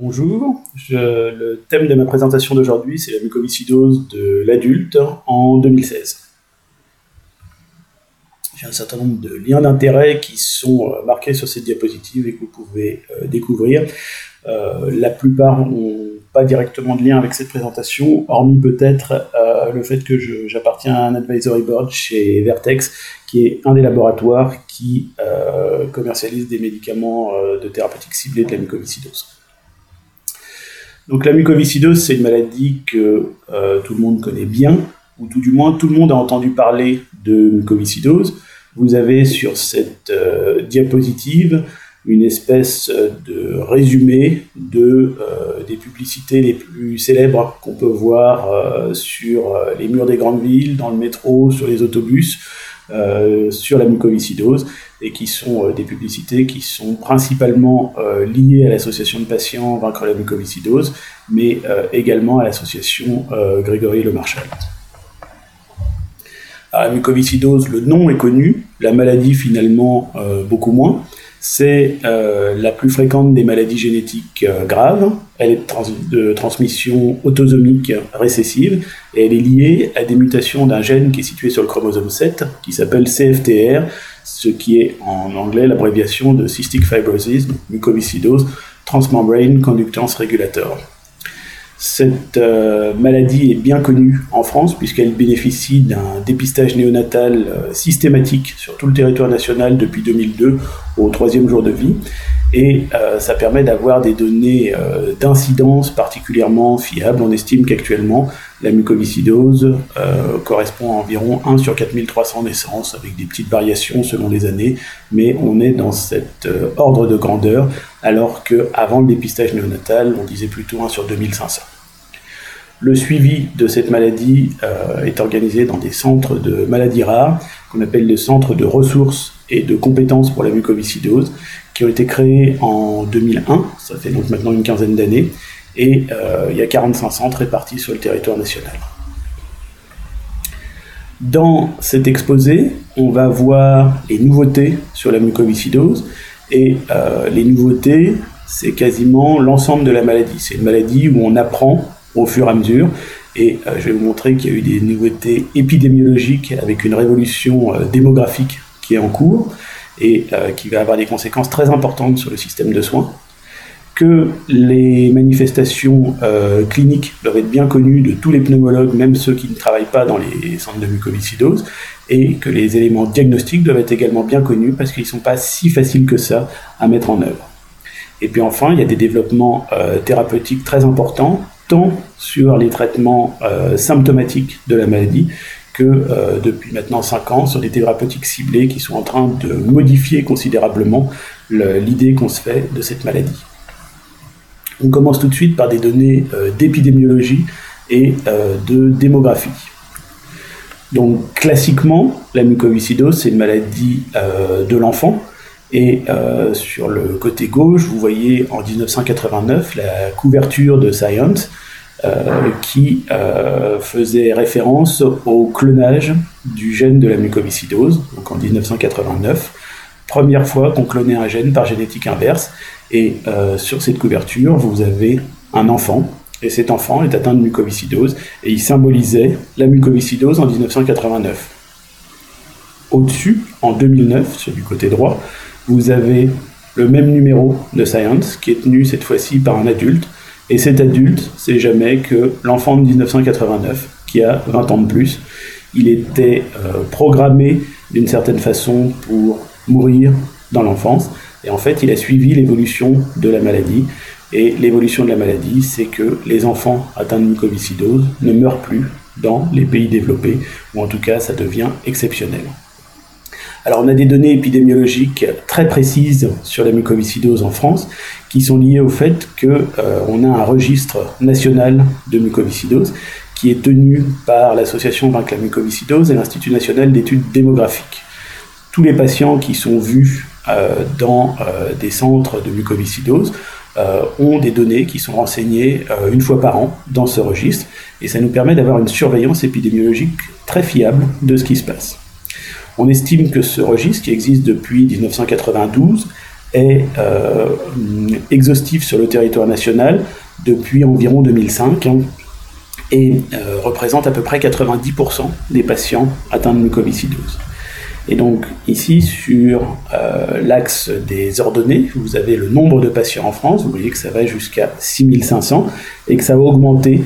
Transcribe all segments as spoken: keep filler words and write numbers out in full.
Bonjour, je, le thème de ma présentation d'aujourd'hui, c'est la mucoviscidose de l'adulte en deux mille seize. J'ai un certain nombre de liens d'intérêt qui sont marqués sur cette diapositive et que vous pouvez euh, découvrir. Euh, la plupart n'ont pas directement de lien avec cette présentation, hormis peut-être euh, le fait que je, j'appartiens à un advisory board chez Vertex, qui est un des laboratoires qui euh, commercialise des médicaments euh, de thérapeutique ciblée de la mucoviscidose. Donc la mucoviscidose, c'est une maladie que euh, tout le monde connaît bien, ou tout du moins tout le monde a entendu parler de mucoviscidose. Vous avez sur cette euh, diapositive une espèce de résumé de, euh, des publicités les plus célèbres qu'on peut voir euh, sur les murs des grandes villes, dans le métro, sur les autobus, euh, sur la mucoviscidose, et qui sont euh, des publicités qui sont principalement euh, liées à l'association de patients Vaincre la mucoviscidose, mais euh, également à l'association euh, Grégory Lemarchal. Alors, la mucoviscidose, le nom est connu, la maladie finalement euh, beaucoup moins. C'est euh, la plus fréquente des maladies génétiques euh, graves. Elle est trans- de transmission autosomique récessive et elle est liée à des mutations d'un gène qui est situé sur le chromosome sept, qui s'appelle C F T R, ce qui est en anglais l'abréviation de cystic fibrosis, mucoviscidose, transmembrane conductance regulator. Cette euh, maladie est bien connue en France puisqu'elle bénéficie d'un dépistage néonatal euh, systématique sur tout le territoire national depuis deux mille deux au troisième jour de vie et euh, ça permet d'avoir des données euh, d'incidence particulièrement fiables. On estime qu'actuellement la mucoviscidose euh, correspond à environ un sur quatre mille trois cents naissances avec des petites variations selon les années, mais on est dans cet euh, ordre de grandeur alors qu'avant le dépistage néonatal on disait plutôt un sur deux mille cinq cents. Le suivi de cette maladie euh, est organisé dans des centres de maladies rares, qu'on appelle les centres de ressources et de compétences pour la mucoviscidose, qui ont été créés en deux mille un, ça fait donc maintenant une quinzaine d'années, et euh, il y a quarante-cinq centres répartis sur le territoire national. Dans cet exposé, on va voir les nouveautés sur la mucoviscidose, et euh, les nouveautés, c'est quasiment l'ensemble de la maladie. C'est une maladie où on apprend au fur et à mesure, et euh, je vais vous montrer qu'il y a eu des nouveautés épidémiologiques avec une révolution euh, démographique qui est en cours et euh, qui va avoir des conséquences très importantes sur le système de soins, que les manifestations euh, cliniques doivent être bien connues de tous les pneumologues, même ceux qui ne travaillent pas dans les centres de mucoviscidose, et que les éléments diagnostiques doivent être également bien connus parce qu'ils ne sont pas si faciles que ça à mettre en œuvre. Et puis enfin, il y a des développements euh, thérapeutiques très importants tant sur les traitements euh, symptomatiques de la maladie que euh, depuis maintenant cinq ans sur des thérapeutiques ciblées qui sont en train de modifier considérablement le, l'idée qu'on se fait de cette maladie. On commence tout de suite par des données euh, d'épidémiologie et euh, de démographie. Donc classiquement, la mucoviscidose, c'est une maladie euh, de l'enfant. Et euh, sur le côté gauche, vous voyez en dix-neuf cent quatre-vingt-neuf la couverture de Science euh, qui euh, faisait référence au clonage du gène de la mucoviscidose, donc en dix-neuf cent quatre-vingt-neuf. Première fois qu'on clonait un gène par génétique inverse. Et euh, sur cette couverture, vous avez un enfant. Et cet enfant est atteint de mucoviscidose. Et il symbolisait la mucoviscidose en dix-neuf cent quatre-vingt-neuf. Au-dessus, en deux mille neuf, sur du côté droit, vous avez le même numéro de Science qui est tenu cette fois-ci par un adulte. Et cet adulte, c'est jamais que l'enfant de dix-neuf cent quatre-vingt-neuf qui a vingt ans de plus. Il était euh, programmé d'une certaine façon pour mourir dans l'enfance. Et en fait, il a suivi l'évolution de la maladie. Et l'évolution de la maladie, c'est que les enfants atteints de mucoviscidose ne meurent plus dans les pays développés, ou en tout cas, ça devient exceptionnel. Alors, on a des données épidémiologiques très précises sur la mucoviscidose en France, qui sont liées au fait qu'on euh, a un registre national de mucoviscidose qui est tenu par l'association Vaincre la mucoviscidose et l'Institut national d'études démographiques. Tous les patients qui sont vus euh, dans euh, des centres de mucoviscidose euh, ont des données qui sont renseignées euh, une fois par an dans ce registre, et ça nous permet d'avoir une surveillance épidémiologique très fiable de ce qui se passe. On estime que ce registre, qui existe depuis dix-neuf cent quatre-vingt-douze, est euh, exhaustif sur le territoire national depuis environ deux mille cinq hein, et euh, représente à peu près quatre-vingt-dix pour cent des patients atteints de mucoviscidose. Et donc ici, sur euh, l'axe des ordonnées, vous avez le nombre de patients en France, vous voyez que ça va jusqu'à six mille cinq cents et que ça a augmenté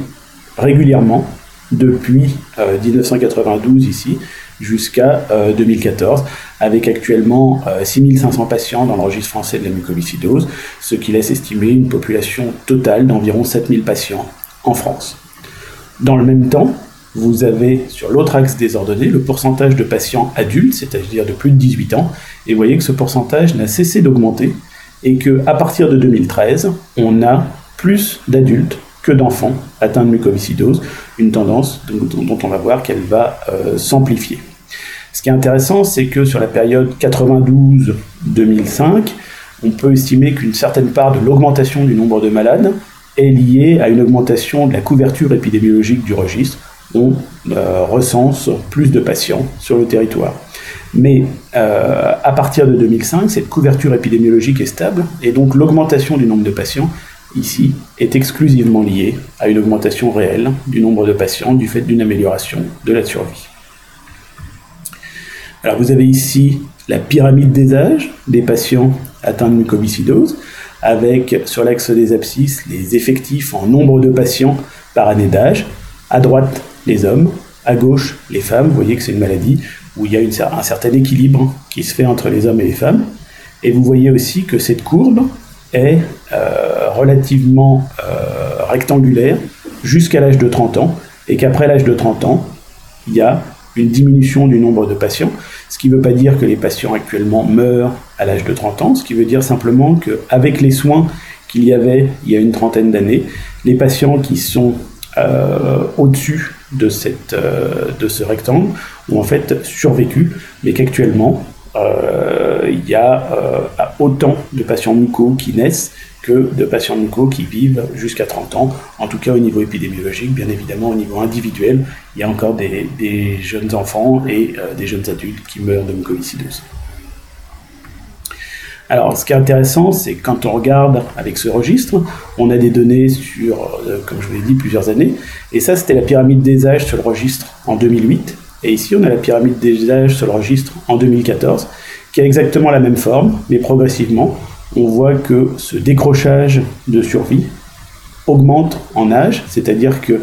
régulièrement depuis euh, dix-neuf cent quatre-vingt-douze ici, jusqu'à euh, deux mille quatorze, avec actuellement euh, six mille cinq cents patients dans le registre français de la mucoviscidose, ce qui laisse estimer une population totale d'environ sept mille patients en France. Dans le même temps, vous avez sur l'autre axe des ordonnées le pourcentage de patients adultes, c'est-à-dire de plus de dix-huit ans, et vous voyez que ce pourcentage n'a cessé d'augmenter, et qu'à partir de deux mille treize, on a plus d'adultes que d'enfants atteints de mucoviscidose, une tendance dont, dont on va voir qu'elle va euh, s'amplifier. Ce qui est intéressant, c'est que sur la période quatre-vingt-douze à deux mille cinq, on peut estimer qu'une certaine part de l'augmentation du nombre de malades est liée à une augmentation de la couverture épidémiologique du registre. On euh, recense plus de patients sur le territoire. Mais euh, à partir de deux mille cinq, cette couverture épidémiologique est stable, et donc l'augmentation du nombre de patients ici est exclusivement liée à une augmentation réelle du nombre de patients du fait d'une amélioration de la survie. Alors vous avez ici la pyramide des âges des patients atteints de mucoviscidose, avec sur l'axe des abscisses les effectifs en nombre de patients par année d'âge. À droite, les hommes, à gauche, les femmes. Vous voyez que c'est une maladie où il y a une, un certain équilibre qui se fait entre les hommes et les femmes. Et vous voyez aussi que cette courbe est euh, relativement euh, rectangulaire jusqu'à l'âge de trente ans, et qu'après l'âge de trente ans, il y a une diminution du nombre de patients, ce qui ne veut pas dire que les patients actuellement meurent à l'âge de trente ans, ce qui veut dire simplement qu'avec les soins qu'il y avait il y a une trentaine d'années, les patients qui sont euh, au-dessus de, cette, euh, de ce rectangle ont en fait survécu, mais qu'actuellement, Euh, il y a euh, autant de patients mucos qui naissent que de patients mucos qui vivent jusqu'à trente ans, en tout cas au niveau épidémiologique. Bien évidemment, au niveau individuel, il y a encore des, des jeunes enfants et euh, des jeunes adultes qui meurent de mucoviscidose. Alors, ce qui est intéressant, c'est que quand on regarde avec ce registre, on a des données sur, euh, comme je vous l'ai dit, plusieurs années. Et ça, c'était la pyramide des âges sur le registre en deux mille huit. Et ici, on a la pyramide des âges sur le registre en deux mille quatorze, qui a exactement la même forme, mais progressivement, on voit que ce décrochage de survie augmente en âge, c'est-à-dire qu'il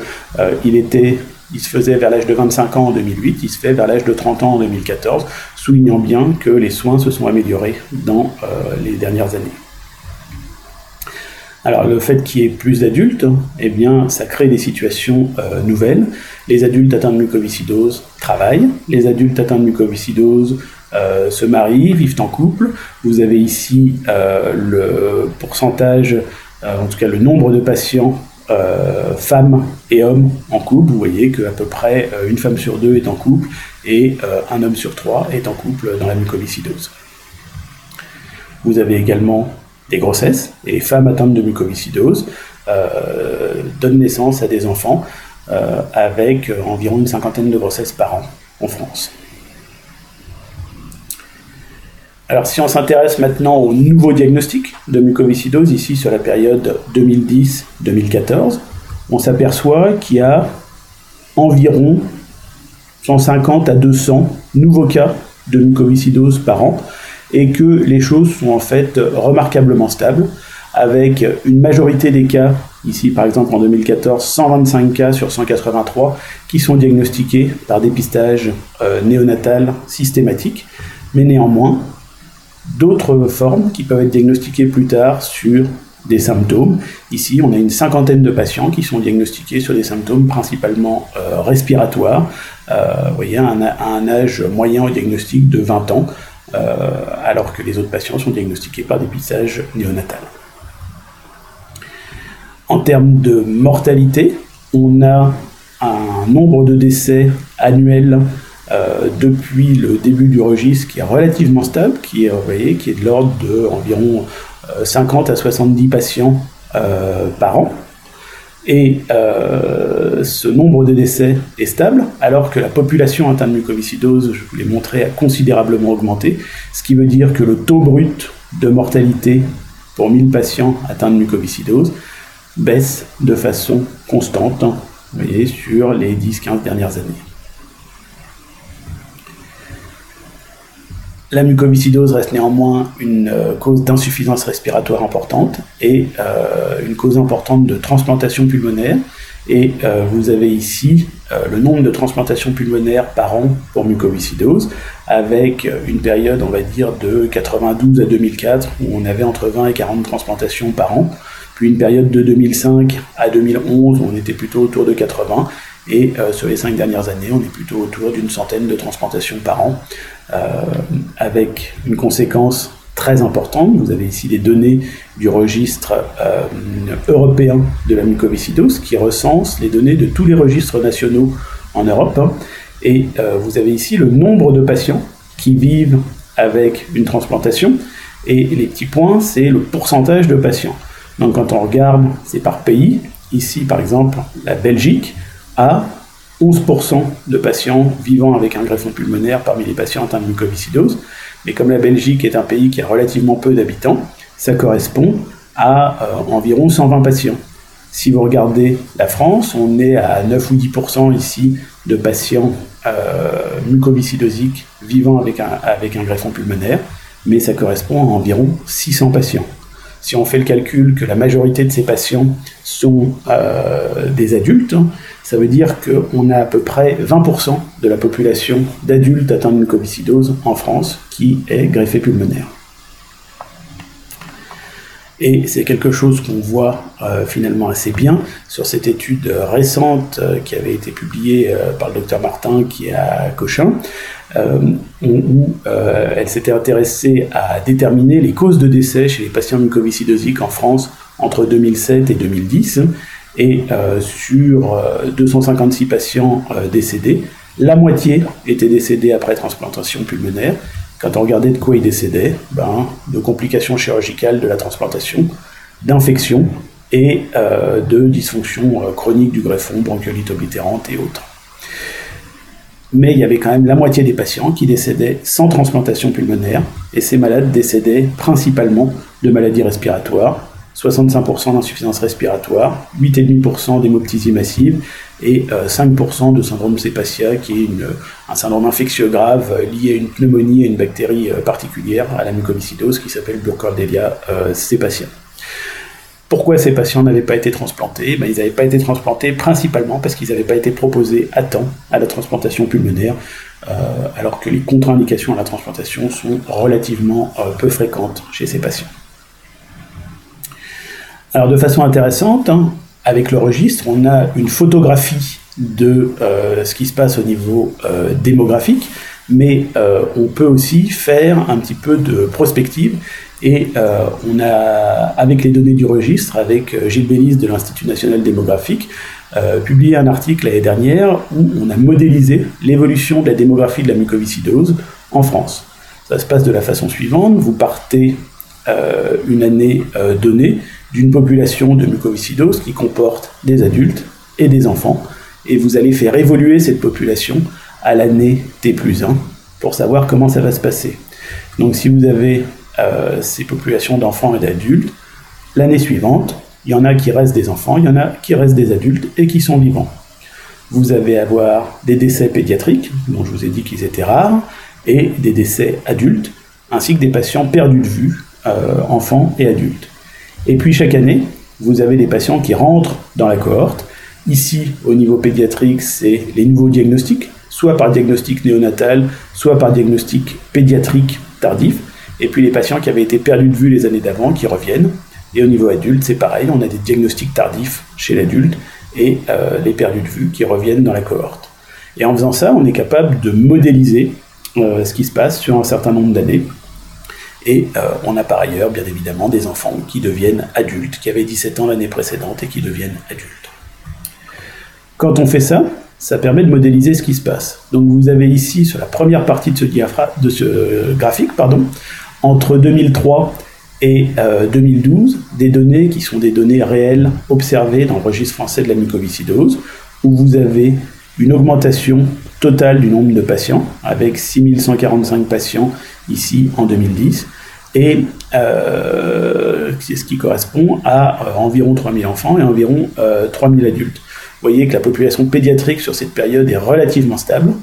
euh, était, il se faisait vers l'âge de vingt-cinq ans en deux mille huit, il se fait vers l'âge de trente ans en deux mille quatorze, soulignant bien que les soins se sont améliorés dans euh, les dernières années. Alors, le fait qu'il y ait plus d'adultes, eh bien, ça crée des situations euh, nouvelles. Les adultes atteints de mucoviscidose travaillent, les adultes atteints de mucoviscidose euh, se marient, vivent en couple. Vous avez ici euh, le pourcentage, euh, en tout cas le nombre de patients euh, femmes et hommes en couple. Vous voyez qu'à peu près euh, une femme sur deux est en couple et euh, un homme sur trois est en couple dans la mucoviscidose. Vous avez également des grossesses, et les femmes atteintes de mucoviscidose euh, donnent naissance à des enfants euh, avec environ une cinquantaine de grossesses par an en France. Alors si on s'intéresse maintenant aux nouveaux diagnostics de mucoviscidose, ici sur la période deux mille dix à deux mille quatorze, on s'aperçoit qu'il y a environ cent cinquante à deux cents nouveaux cas de mucoviscidose par an, et que les choses sont en fait remarquablement stables, avec une majorité des cas, ici par exemple en deux mille quatorze, cent vingt-cinq cas sur cent quatre-vingt-trois, qui sont diagnostiqués par dépistage euh, néonatal systématique, mais néanmoins, d'autres formes qui peuvent être diagnostiquées plus tard sur des symptômes. Ici, on a une cinquantaine de patients qui sont diagnostiqués sur des symptômes principalement euh, respiratoires. Euh, vous voyez, un, un âge moyen au diagnostic de vingt ans, Euh, alors que les autres patients sont diagnostiqués par dépistage néonatal. En termes de mortalité, on a un nombre de décès annuels euh, depuis le début du registre qui est relativement stable, qui est, vous voyez, qui est de l'ordre d'environ de cinquante à soixante-dix patients euh, par an. Et euh, ce nombre de décès est stable, alors que la population atteinte de mucoviscidose, je vous l'ai montré, a considérablement augmenté, ce qui veut dire que le taux brut de mortalité pour mille patients atteints de mucoviscidose baisse de façon constante, hein, vous voyez, sur les dix à quinze dernières années. La mucoviscidose reste néanmoins une euh, cause d'insuffisance respiratoire importante et euh, une cause importante de transplantation pulmonaire. Et euh, vous avez ici euh, le nombre de transplantations pulmonaires par an pour mucoviscidose, avec une période, on va dire, de quatre-vingt-douze à deux mille quatre, où on avait entre vingt et quarante transplantations par an, puis une période de deux mille cinq à deux mille onze, où on était plutôt autour de quatre-vingts, et euh, sur les cinq dernières années, on est plutôt autour d'une centaine de transplantations par an, euh, avec une conséquence très importante. Vous avez ici les données du registre euh, européen de la mucoviscidose, qui recense les données de tous les registres nationaux en Europe, hein, et euh, vous avez ici le nombre de patients qui vivent avec une transplantation, et les petits points, c'est le pourcentage de patients. Donc quand on regarde, c'est par pays. Ici, par exemple, la Belgique à onze pour cent de patients vivant avec un greffon pulmonaire parmi les patients atteints de mucoviscidose. Mais comme la Belgique est un pays qui a relativement peu d'habitants, ça correspond à euh, environ cent vingt patients. Si vous regardez la France, on est à neuf ou dix pour cent ici de patients euh, mucoviscidosiques vivant avec un, avec un greffon pulmonaire, mais ça correspond à environ six cents patients. Si on fait le calcul que la majorité de ces patients sont euh, des adultes, ça veut dire qu'on a à peu près vingt pour cent de la population d'adultes atteints de mucoviscidose en France qui est greffée pulmonaire. Et c'est quelque chose qu'on voit euh, finalement assez bien sur cette étude récente euh, qui avait été publiée euh, par le docteur Martin qui est à Cochin, euh, où euh, elle s'était intéressée à déterminer les causes de décès chez les patients mucoviscidosiques en France entre deux mille sept et deux mille dix. Et euh, sur euh, deux cent cinquante-six patients euh, décédés, la moitié était décédée après transplantation pulmonaire. Quand on regardait de quoi ils décédaient, ben, de complications chirurgicales de la transplantation, d'infections et euh, de dysfonctions euh, chroniques du greffon, bronchiolite oblitérante et autres. Mais il y avait quand même la moitié des patients qui décédaient sans transplantation pulmonaire, et ces malades décédaient principalement de maladies respiratoires, soixante-cinq pour cent d'insuffisance respiratoire, huit virgule cinq pour cent d'hémoptysie massive et cinq pour cent de syndrome cepacia, qui est une, un syndrome infectieux grave lié à une pneumonie et une bactérie particulière à la mucoviscidose qui s'appelle Burkholderia cepacia. Pourquoi ces patients n'avaient pas été transplantés? Ben, ils n'avaient pas été transplantés principalement parce qu'ils n'avaient pas été proposés à temps à la transplantation pulmonaire, euh, alors que les contre-indications à la transplantation sont relativement euh, peu fréquentes chez ces patients. Alors de façon intéressante, hein, avec le registre, on a une photographie de euh, ce qui se passe au niveau euh, démographique, mais euh, on peut aussi faire un petit peu de prospective. Et euh, on a, avec les données du registre, avec Gilles Bélis de l'Institut National Démographique, euh, publié un article l'année dernière où on a modélisé l'évolution de la démographie de la mucoviscidose en France. Ça se passe de la façon suivante. Vous partez euh, une année euh, donnée, d'une population de mucoviscidose qui comporte des adultes et des enfants, et vous allez faire évoluer cette population à l'année T plus un pour savoir comment ça va se passer. Donc si vous avez euh, ces populations d'enfants et d'adultes, l'année suivante, il y en a qui restent des enfants, il y en a qui restent des adultes et qui sont vivants. Vous allez avoir des décès pédiatriques, dont je vous ai dit qu'ils étaient rares, et des décès adultes, ainsi que des patients perdus de vue, euh, enfants et adultes. Et puis chaque année, vous avez des patients qui rentrent dans la cohorte. Ici, au niveau pédiatrique, c'est les nouveaux diagnostics, soit par diagnostic néonatal, soit par diagnostic pédiatrique tardif. Et puis les patients qui avaient été perdus de vue les années d'avant, qui reviennent. Et au niveau adulte, c'est pareil, on a des diagnostics tardifs chez l'adulte et euh, les perdus de vue qui reviennent dans la cohorte. Et en faisant ça, on est capable de modéliser euh, ce qui se passe sur un certain nombre d'années. Et euh, on a par ailleurs, bien évidemment, des enfants qui deviennent adultes, qui avaient dix-sept ans l'année précédente et qui deviennent adultes. Quand on fait ça, ça permet de modéliser ce qui se passe. Donc vous avez ici, sur la première partie de ce, diaphra- de ce graphique, pardon, entre deux mille trois et euh, deux mille douze, des données qui sont des données réelles observées dans le registre français de la mucoviscidose, où vous avez une augmentation totale du nombre de patients, avec six mille cent quarante-cinq patients ici en deux mille dix, et euh, c'est ce qui correspond à euh, environ trois mille enfants et environ euh, trois mille adultes. Vous voyez que la population pédiatrique sur cette période est relativement stable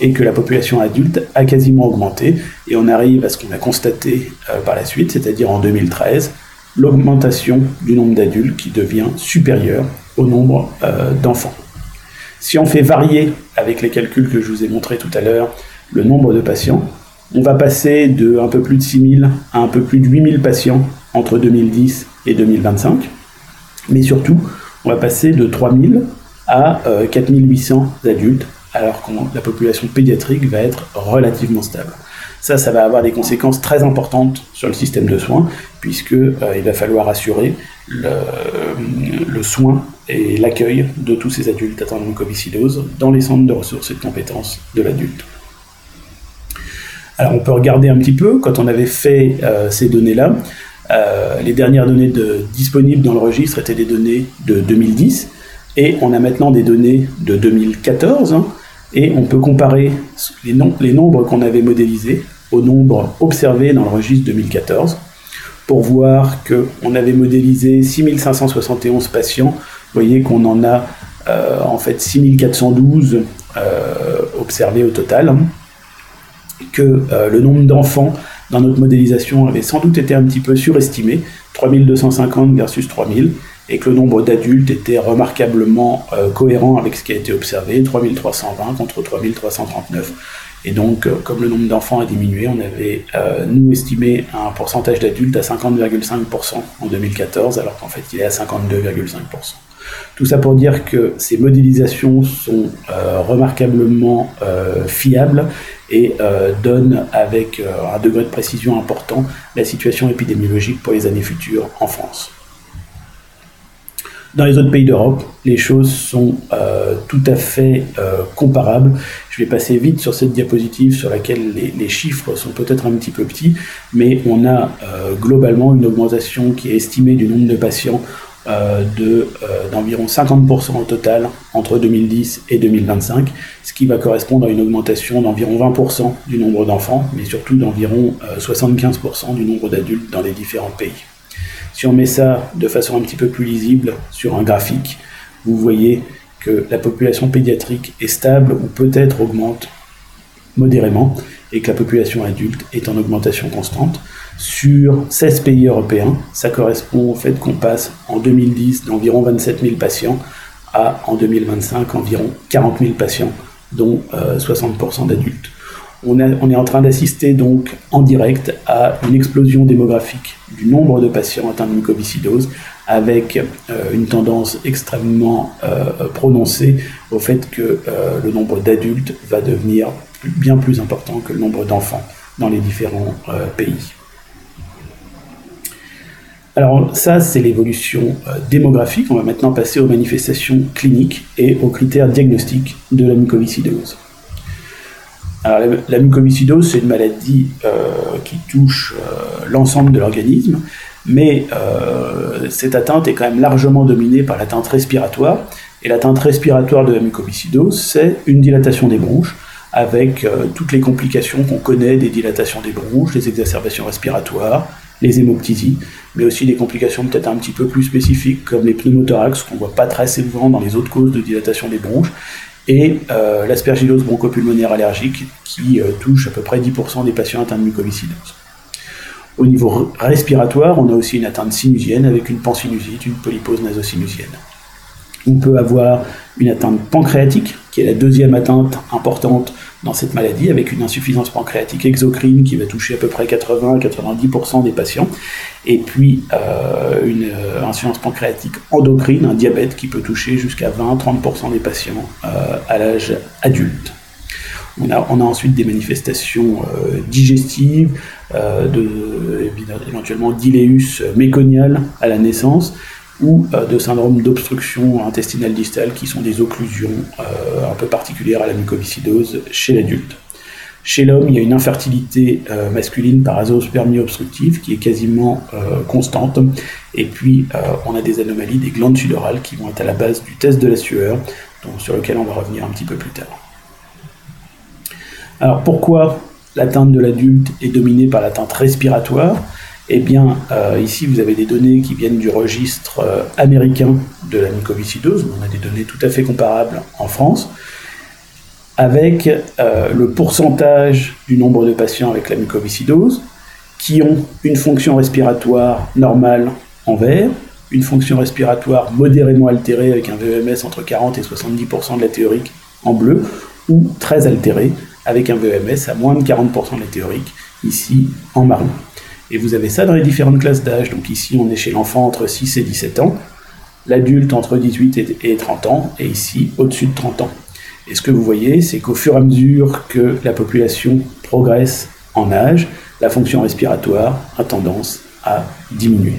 et que la population adulte a quasiment augmenté, et on arrive à ce qu'on a constaté euh, par la suite, c'est-à-dire en deux mille treize, l'augmentation du nombre d'adultes qui devient supérieure au nombre euh, d'enfants. Si on fait varier, avec les calculs que je vous ai montrés tout à l'heure, le nombre de patients, on va passer de un peu plus de six mille à un peu plus de huit mille patients entre deux mille dix et deux mille vingt-cinq, mais surtout, on va passer de trois mille à euh, quatre mille huit cents adultes, alors que la population pédiatrique va être relativement stable. Ça, ça va avoir des conséquences très importantes sur le système de soins, puisqu'il euh, va falloir assurer le, le soin et l'accueil de tous ces adultes atteints de mucoviscidose dans les centres de ressources et de compétences de l'adulte. Alors, on peut regarder un petit peu, quand on avait fait euh, ces données-là, euh, les dernières données de, disponibles dans le registre étaient des données de deux mille dix, et on a maintenant des données de deux mille quatorze, hein, et on peut comparer les, nom- les nombres qu'on avait modélisés aux nombres observés dans le registre deux mille quatorze pour voir qu'on avait modélisé six mille cinq cent soixante et onze patients. Vous voyez qu'on en a euh, en fait six mille quatre cent douze euh, observés au total, hein, que euh, le nombre d'enfants dans notre modélisation avait sans doute été un petit peu surestimé, trois mille deux cent cinquante versus trois mille, et que le nombre d'adultes était remarquablement euh, cohérent avec ce qui a été observé, trois mille trois cent vingt contre trois mille trois cent trente-neuf. Et donc, euh, comme le nombre d'enfants a diminué, on avait, euh, nous, estimé un pourcentage d'adultes à cinquante virgule cinq pour cent en deux mille quatorze, alors qu'en fait, il est à cinquante-deux virgule cinq pour cent. Tout ça pour dire que ces modélisations sont euh, remarquablement euh, fiables et euh, donnent avec euh, un degré de précision important la situation épidémiologique pour les années futures en France. Dans les autres pays d'Europe, les choses sont euh, tout à fait euh, comparables. Je vais passer vite sur cette diapositive sur laquelle les, les chiffres sont peut-être un petit peu petits, mais on a euh, globalement une augmentation qui est estimée du nombre de patients Euh, de, euh, d'environ cinquante pour cent au total entre deux mille dix et deux mille vingt-cinq, ce qui va correspondre à une augmentation d'environ vingt pour cent du nombre d'enfants, mais surtout d'environ euh, soixante-quinze pour cent du nombre d'adultes dans les différents pays. Si on met ça de façon un petit peu plus lisible sur un graphique, vous voyez que la population pédiatrique est stable ou peut-être augmente modérément, et que la population adulte est en augmentation constante. Sur seize pays européens, ça correspond au fait qu'on passe en deux mille dix d'environ vingt-sept mille patients à, en deux mille vingt-cinq, environ quarante mille patients, dont euh, soixante pour cent d'adultes. On, a, on est en train d'assister donc en direct à une explosion démographique du nombre de patients atteints de mucoviscidose, avec euh, une tendance extrêmement euh, prononcée au fait que euh, le nombre d'adultes va devenir plus, bien plus important que le nombre d'enfants dans les différents euh, pays. Alors ça, c'est l'évolution euh, démographique. On va maintenant passer aux manifestations cliniques et aux critères diagnostiques de la mucoviscidose. Alors, la, la mucoviscidose, c'est une maladie euh, qui touche euh, l'ensemble de l'organisme, mais euh, cette atteinte est quand même largement dominée par l'atteinte respiratoire. Et l'atteinte respiratoire de la mucoviscidose, c'est une dilatation des bronches, avec euh, toutes les complications qu'on connaît des dilatations des bronches, les exacerbations respiratoires, les hémoptysies, mais aussi des complications peut-être un petit peu plus spécifiques comme les pneumothorax, qu'on ne voit pas très souvent dans les autres causes de dilatation des bronches, et euh, l'aspergillose bronchopulmonaire allergique qui euh, touche à peu près dix pour cent des patients atteints de mucoviscidose. Au niveau respiratoire, on a aussi une atteinte sinusienne avec une pansinusite, une polypose nasosinusienne. On peut avoir une atteinte pancréatique, qui est la deuxième atteinte importante dans cette maladie, avec une insuffisance pancréatique exocrine qui va toucher à peu près quatre-vingts à quatre-vingt-dix pour cent des patients, et puis euh, une euh, insuffisance pancréatique endocrine, un diabète qui peut toucher jusqu'à vingt à trente pour cent des patients euh, à l'âge adulte. On a, on a ensuite des manifestations euh, digestives, euh, de, éventuellement d'iléus méconial à la naissance, ou de syndromes d'obstruction intestinale distale qui sont des occlusions euh, un peu particulières à la mucoviscidose chez l'adulte. Chez l'homme, il y a une infertilité euh, masculine par azoospermie obstructive qui est quasiment euh, constante, et puis euh, on a des anomalies des glandes sudorales qui vont être à la base du test de la sueur, donc sur lequel on va revenir un petit peu plus tard. Alors pourquoi l'atteinte de l'adulte est dominée par l'atteinte respiratoire, eh bien, euh, ici, vous avez des données qui viennent du registre euh, américain de la mucoviscidose. On a des données tout à fait comparables en France, avec euh, le pourcentage du nombre de patients avec la mucoviscidose qui ont une fonction respiratoire normale en vert, une fonction respiratoire modérément altérée avec un V E M S entre quarante et soixante-dix pour cent de la théorique en bleu, ou très altérée avec un V E M S à moins de quarante pour cent de la théorique, ici en marron. Et vous avez ça dans les différentes classes d'âge. Donc ici, on est chez l'enfant entre six et dix-sept ans, l'adulte entre dix-huit et trente ans, et ici, au-dessus de trente ans. Et ce que vous voyez, c'est qu'au fur et à mesure que la population progresse en âge, la fonction respiratoire a tendance à diminuer.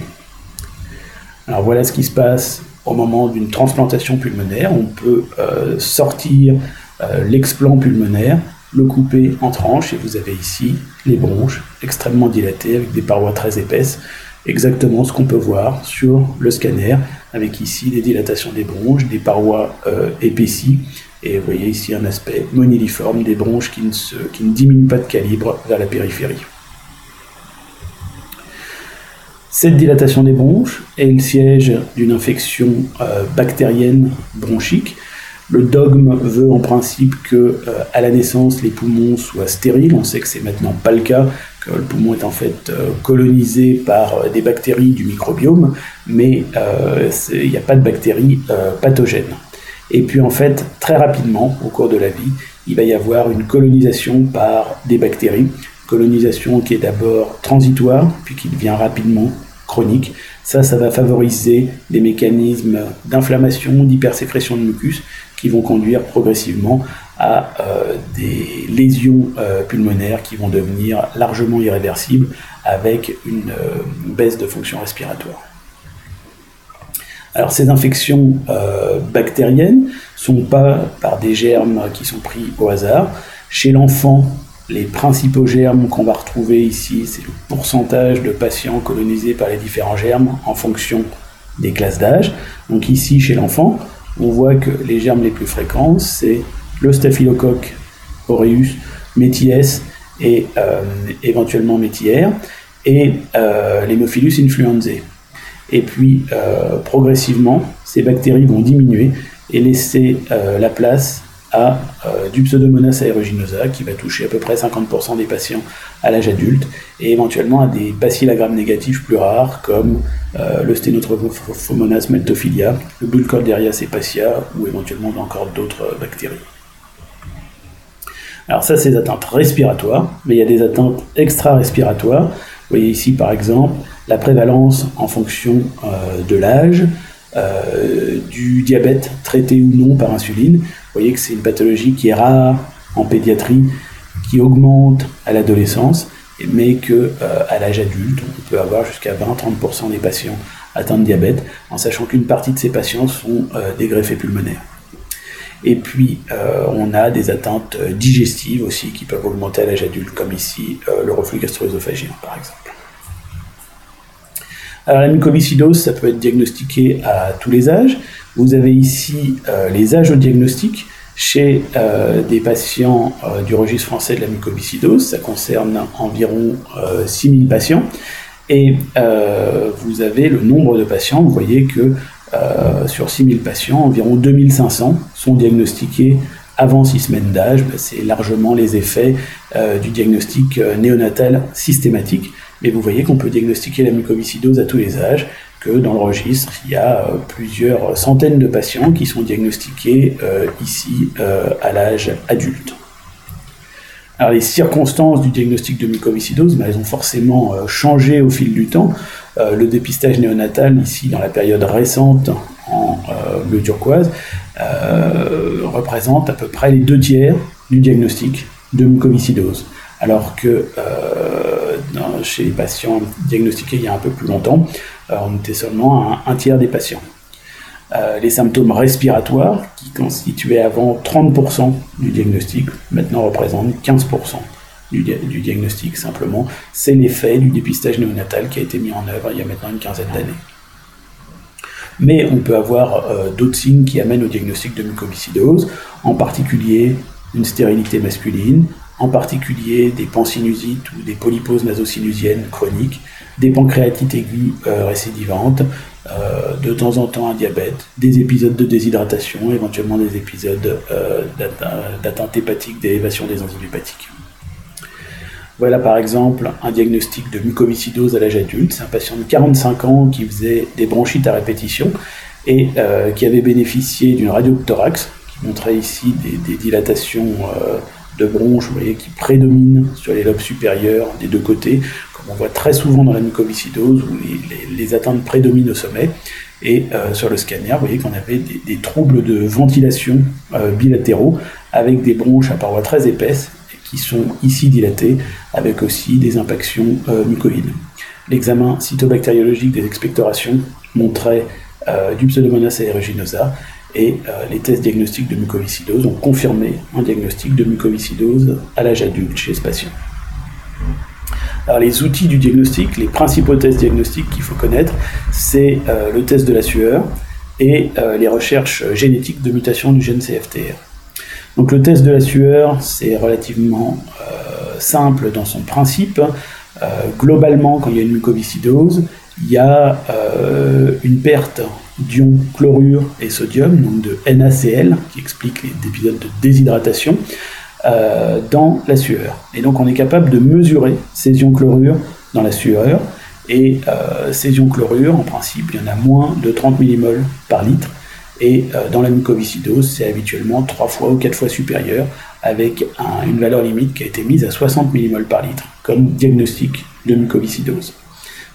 Alors voilà ce qui se passe au moment d'une transplantation pulmonaire. On peut euh, sortir euh, l'explant pulmonaire, le couper en tranches, et vous avez ici les bronches extrêmement dilatées avec des parois très épaisses, exactement ce qu'on peut voir sur le scanner, avec ici des dilatations des bronches, des parois euh, épaissies, et vous voyez ici un aspect moniliforme des bronches qui ne, se, qui ne diminuent pas de calibre vers la périphérie. Cette dilatation des bronches est le siège d'une infection euh, bactérienne bronchique. Le dogme veut en principe que, euh, à la naissance, les poumons soient stériles. On sait que c'est maintenant pas le cas, que le poumon est en fait euh, colonisé par euh, des bactéries du microbiome, mais euh, il n'y a pas de bactéries euh, pathogènes. Et puis en fait, très rapidement, au cours de la vie, il va y avoir une colonisation par des bactéries, colonisation qui est d'abord transitoire, puis qui devient rapidement chronique. Ça, ça va favoriser des mécanismes d'inflammation, d'hypersécrétion de mucus, qui vont conduire progressivement à euh, des lésions euh, pulmonaires qui vont devenir largement irréversibles, avec une, euh, une baisse de fonction respiratoire. Alors ces infections euh, bactériennes ne sont pas par des germes qui sont pris au hasard. Chez l'enfant, les principaux germes qu'on va retrouver ici, c'est le pourcentage de patients colonisés par les différents germes en fonction des classes d'âge. Donc ici, chez l'enfant, on voit que les germes les plus fréquents, c'est le Staphylococcus aureus, méties et euh, éventuellement métiaire, et euh, l'Haemophilus influenzae. Et puis, euh, progressivement, ces bactéries vont diminuer et laisser euh, la place à euh, du Pseudomonas aeruginosa, qui va toucher à peu près cinquante pour cent des patients à l'âge adulte, et éventuellement à des bacilles à gram négatifs plus rares, comme euh, le Stenotrophomonas maltophilia, le Burkholderia cepacia, ou éventuellement encore d'autres euh, bactéries. Alors ça, c'est des atteintes respiratoires, mais il y a des atteintes extra-respiratoires. Vous voyez ici, par exemple, la prévalence en fonction euh, de l'âge, Euh, du diabète traité ou non par insuline. Vous voyez que c'est une pathologie qui est rare en pédiatrie, qui augmente à l'adolescence, mais qu'à euh, l'âge adulte, on peut avoir jusqu'à vingt à trente pour cent des patients atteints de diabète, en sachant qu'une partie de ces patients sont euh, des greffés pulmonaires. Et puis, euh, on a des atteintes digestives aussi qui peuvent augmenter à l'âge adulte, comme ici euh, le reflux gastro-œsophagien, par exemple. Alors la mucoviscidose, ça peut être diagnostiqué à tous les âges. Vous avez ici euh, les âges au diagnostic chez euh, des patients euh, du registre français de la mucoviscidose. Ça concerne environ euh, six mille patients. Et euh, vous avez le nombre de patients. Vous voyez que euh, sur six mille patients, environ deux mille cinq cents sont diagnostiqués avant six semaines d'âge. Ben, c'est largement les effets euh, du diagnostic euh, néonatal systématique. Mais vous voyez qu'on peut diagnostiquer la mucoviscidose à tous les âges, que dans le registre, il y a plusieurs centaines de patients qui sont diagnostiqués euh, ici euh, à l'âge adulte. Alors les circonstances du diagnostic de mucoviscidose, ben, elles ont forcément euh, changé au fil du temps. Euh, le dépistage néonatal, ici dans la période récente, en euh, bleu turquoise, euh, représente à peu près les deux tiers du diagnostic de mucoviscidose. Alors que euh, dans, chez les patients diagnostiqués il y a un peu plus longtemps, euh, on était seulement un, un tiers des patients. Euh, les symptômes respiratoires, qui constituaient avant trente pour cent du diagnostic, maintenant représentent quinze pour cent du, du diagnostic simplement. C'est l'effet du dépistage néonatal qui a été mis en œuvre il y a maintenant une quinzaine d'années. Mais on peut avoir euh, d'autres signes qui amènent au diagnostic de mucoviscidose, en particulier une stérilité masculine, en particulier des pansinusites ou des polyposes nasosinusiennes chroniques, des pancréatites aiguës euh, récidivantes, euh, de temps en temps un diabète, des épisodes de déshydratation, éventuellement des épisodes euh, d'atteinte, d'atteinte hépatique, d'élévation des enzymes hépatiques. Voilà par exemple un diagnostic de mucoviscidose à l'âge adulte. C'est un patient de quarante-cinq ans qui faisait des bronchites à répétition et euh, qui avait bénéficié d'une radio de thorax, qui montrait ici des, des dilatations euh, de bronches, vous voyez, qui prédominent sur les lobes supérieurs des deux côtés, comme on voit très souvent dans la mucoviscidose, où les, les, les atteintes prédominent au sommet. Et euh, sur le scanner, vous voyez qu'on avait des, des troubles de ventilation euh, bilatéraux, avec des bronches à parois très épaisses, qui sont ici dilatées, avec aussi des impactions euh, mucoïdes. L'examen cytobactériologique des expectorations montrait euh, du Pseudomonas aeruginosa et euh, les tests diagnostiques de mucoviscidose ont confirmé un diagnostic de mucoviscidose à l'âge adulte chez ce patient. Alors les outils du diagnostic, les principaux tests diagnostiques qu'il faut connaître, c'est euh, le test de la sueur et euh, les recherches génétiques de mutation du gène C F T R. Donc le test de la sueur, c'est relativement euh, simple dans son principe. Euh, globalement, quand il y a une mucoviscidose, il y a euh, une perte d'ions chlorure et sodium, donc de N A C L, qui explique les épisodes de déshydratation, euh, dans la sueur. Et donc on est capable de mesurer ces ions chlorure dans la sueur. Et euh, ces ions chlorure, en principe, il y en a moins de trente millimoles par litre. Et dans la mucoviscidose, c'est habituellement trois fois ou quatre fois supérieur, avec un, une valeur limite qui a été mise à soixante millimoles par litre, comme diagnostic de mucoviscidose.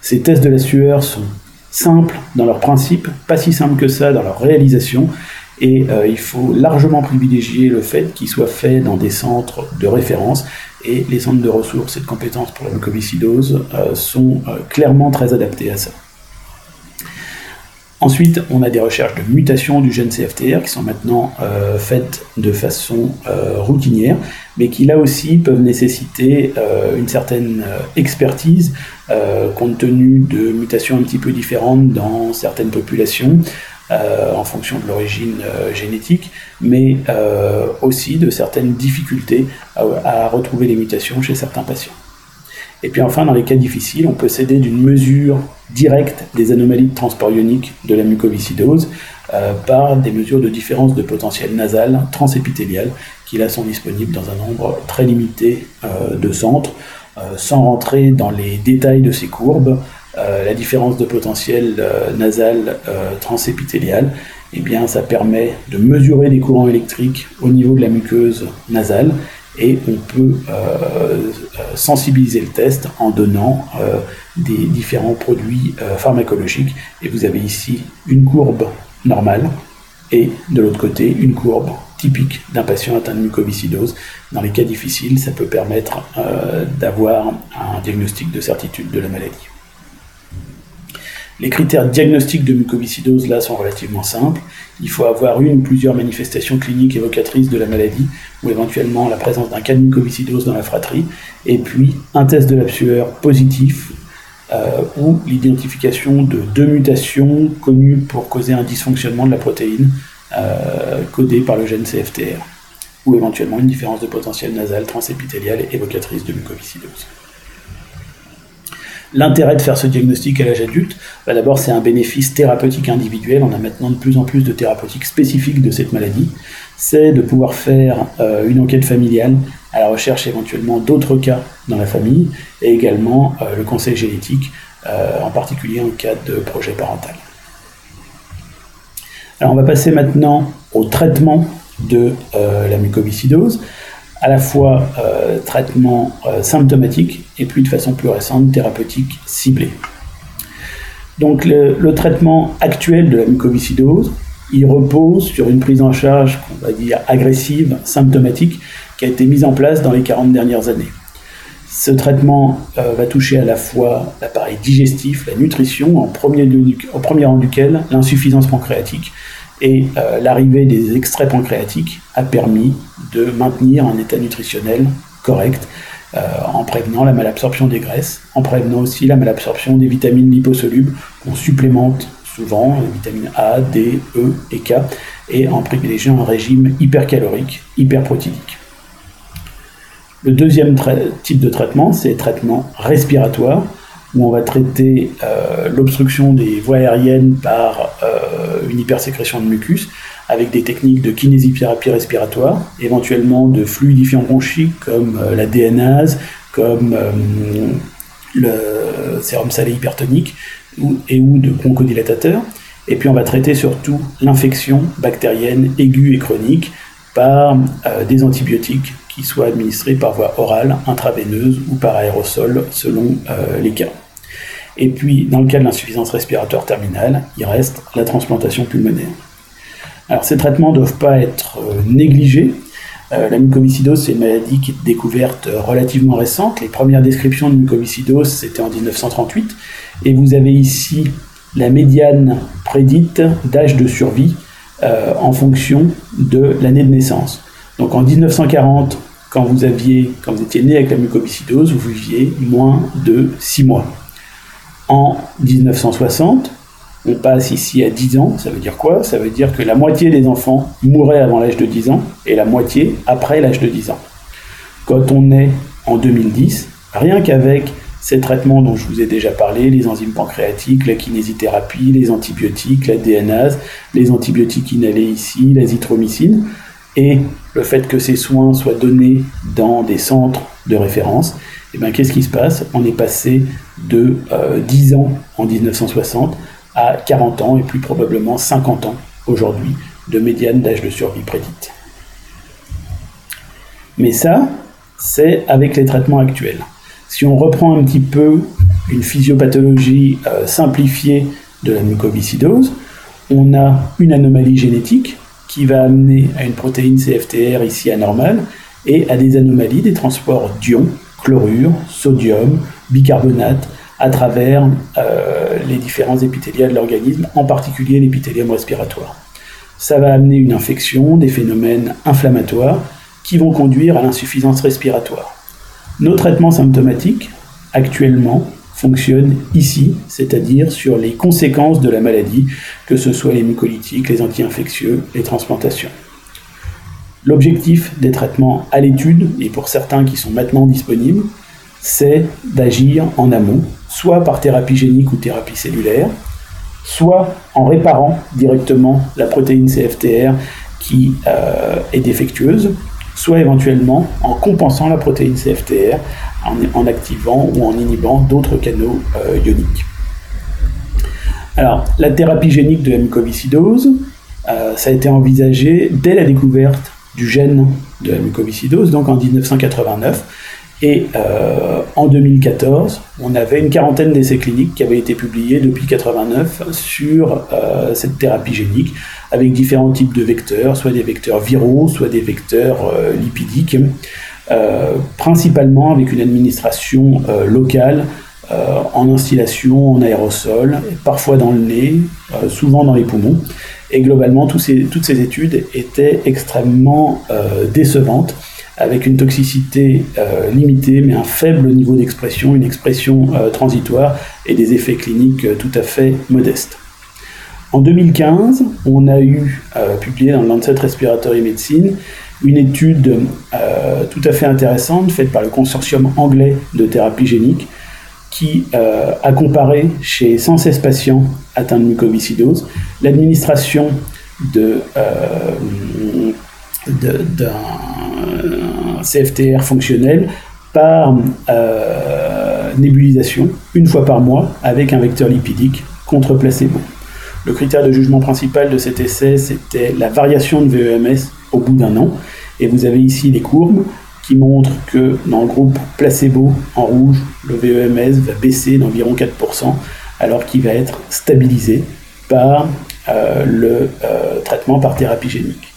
Ces tests de la sueur sont simples dans leur principe, pas si simples que ça dans leur réalisation, et euh, il faut largement privilégier le fait qu'ils soient faits dans des centres de référence, et les centres de ressources et de compétences pour la mucoviscidose euh, sont euh, clairement très adaptés à ça. Ensuite, on a des recherches de mutation du gène C F T R qui sont maintenant euh, faites de façon euh, routinière, mais qui là aussi peuvent nécessiter euh, une certaine expertise euh, compte tenu de mutations un petit peu différentes dans certaines populations euh, en fonction de l'origine euh, génétique, mais euh, aussi de certaines difficultés à, à retrouver les mutations chez certains patients. Et puis enfin, dans les cas difficiles, on peut s'aider d'une mesure directe des anomalies de transport ionique de la mucoviscidose euh, par des mesures de différence de potentiel nasal transépithélial qui là sont disponibles dans un nombre très limité euh, de centres. Euh, sans rentrer dans les détails de ces courbes, euh, la différence de potentiel euh, nasal euh, transépithélial, eh bien, ça permet de mesurer les courants électriques au niveau de la muqueuse nasale. Et on peut euh, sensibiliser le test en donnant euh, des différents produits euh, pharmacologiques. Et vous avez ici une courbe normale et de l'autre côté une courbe typique d'un patient atteint de mucoviscidose. Dans les cas difficiles, ça peut permettre euh, d'avoir un diagnostic de certitude de la maladie. Les critères diagnostiques de mucoviscidose là sont relativement simples. Il faut avoir une ou plusieurs manifestations cliniques évocatrices de la maladie ou éventuellement la présence d'un cas de mucoviscidose dans la fratrie. Et puis un test de la sueur positif euh, ou l'identification de deux mutations connues pour causer un dysfonctionnement de la protéine euh, codée par le gène C F T R ou éventuellement une différence de potentiel nasal transépithélial évocatrice de mucoviscidose. L'intérêt de faire ce diagnostic à l'âge adulte, bah d'abord c'est un bénéfice thérapeutique individuel, on a maintenant de plus en plus de thérapeutiques spécifiques de cette maladie, c'est de pouvoir faire euh, une enquête familiale à la recherche éventuellement d'autres cas dans la famille et également euh, le conseil génétique, euh, en particulier en cas de projet parental. Alors on va passer maintenant au traitement de euh, la mucoviscidose. À la fois euh, traitement euh, symptomatique et puis de façon plus récente thérapeutique ciblée. Donc le, le traitement actuel de la mucoviscidose, il repose sur une prise en charge, on va dire agressive, symptomatique, qui a été mise en place dans les quarante dernières années. Ce traitement euh, va toucher à la fois l'appareil digestif, la nutrition, en premier lieu, au premier rang duquel l'insuffisance pancréatique. Et euh, l'arrivée des extraits pancréatiques a permis de maintenir un état nutritionnel correct euh, en prévenant la malabsorption des graisses, en prévenant aussi la malabsorption des vitamines liposolubles qu'on supplémente souvent, les vitamines A, D, E et K, et en privilégiant un régime hypercalorique, hyperprotéique. Le deuxième tra- type de traitement, c'est le traitement respiratoire, où on va traiter euh, l'obstruction des voies aériennes par euh, une hypersécrétion de mucus, avec des techniques de kinésithérapie respiratoire, éventuellement de fluidifiants bronchiques comme euh, la DNase, comme euh, le sérum salé hypertonique ou, et ou de bronchodilatateurs. Et puis on va traiter surtout l'infection bactérienne aiguë et chronique par euh, des antibiotiques qui soient administrés par voie orale, intraveineuse ou par aérosol selon euh, les cas. Et puis dans le cas de l'insuffisance respiratoire terminale, il reste la transplantation pulmonaire. Alors ces traitements ne doivent pas être euh, négligés. Euh, la mucoviscidose, c'est une maladie qui est découverte euh, relativement récente. Les premières descriptions de mucoviscidose, c'était en dix-neuf cent trente-huit. Et vous avez ici la médiane prédite d'âge de survie euh, en fonction de l'année de naissance. Donc en dix-neuf cent quarante, quand vous, aviez, quand vous étiez né avec la mucoviscidose, vous viviez moins de six mois. En dix-neuf cent soixante, on passe ici à dix ans. Ça veut dire quoi? Ça veut dire que la moitié des enfants mouraient avant l'âge de dix ans et la moitié après l'âge de dix ans. Quand on est en deux mille dix, rien qu'avec ces traitements dont je vous ai déjà parlé, les enzymes pancréatiques, la kinésithérapie, les antibiotiques, la DNase, les antibiotiques inhalés ici, l'azithromycine, et le fait que ces soins soient donnés dans des centres de référence, et bien qu'est-ce qui se passe? On est passé de euh, dix ans en dix-neuf cent soixante à quarante ans et plus probablement cinquante ans aujourd'hui de médiane d'âge de survie prédite. Mais ça, c'est avec les traitements actuels. Si on reprend un petit peu une physiopathologie euh, simplifiée de la mucoviscidose, on a une anomalie génétique qui va amener à une protéine C F T R ici anormale et à des anomalies des transports d'ions, chlorure, sodium, bicarbonate, à travers euh, les différents épithélias de l'organisme, en particulier l'épithélium respiratoire. Ça va amener une infection, des phénomènes inflammatoires qui vont conduire à l'insuffisance respiratoire. Nos traitements symptomatiques, actuellement, fonctionnent ici, c'est-à-dire sur les conséquences de la maladie, que ce soit les mucolytiques, les anti-infectieux, les transplantations. L'objectif des traitements à l'étude, et pour certains qui sont maintenant disponibles, c'est d'agir en amont, soit par thérapie génique ou thérapie cellulaire, soit en réparant directement la protéine C F T R qui euh, est défectueuse, soit éventuellement en compensant la protéine C F T R en, en activant ou en inhibant d'autres canaux euh, ioniques. Alors, la thérapie génique de la mucoviscidose, euh, ça a été envisagé dès la découverte du gène de la mucoviscidose, donc en dix-neuf cent quatre-vingt-neuf. Et euh, en deux mille quatorze, on avait une quarantaine d'essais cliniques qui avaient été publiés depuis mille neuf cent quatre-vingt-neuf sur euh, cette thérapie génique, avec différents types de vecteurs, soit des vecteurs viraux, soit des vecteurs euh, lipidiques, euh, principalement avec une administration euh, locale, euh, en instillation, en aérosol, parfois dans le nez, euh, souvent dans les poumons. Et globalement, tous ces, toutes ces études étaient extrêmement euh, décevantes, avec une toxicité euh, limitée, mais un faible niveau d'expression, une expression euh, transitoire et des effets cliniques euh, tout à fait modestes. En deux mille quinze, on a eu, euh, publié dans le Lancet Respiratory Medicine, une étude euh, tout à fait intéressante faite par le consortium anglais de thérapie génique qui euh, a comparé chez cent seize patients atteints de mucoviscidose l'administration de, euh, de, d'un C F T R fonctionnel par euh, nébulisation une fois par mois avec un vecteur lipidique contre placebo. Le critère de jugement principal de cet essai, c'était la variation de V E M S au bout d'un an. Et vous avez ici les courbes qui montrent que dans le groupe placebo en rouge, le V E M S va baisser d'environ quatre pour cent alors qu'il va être stabilisé par euh, le euh, traitement par thérapie génique.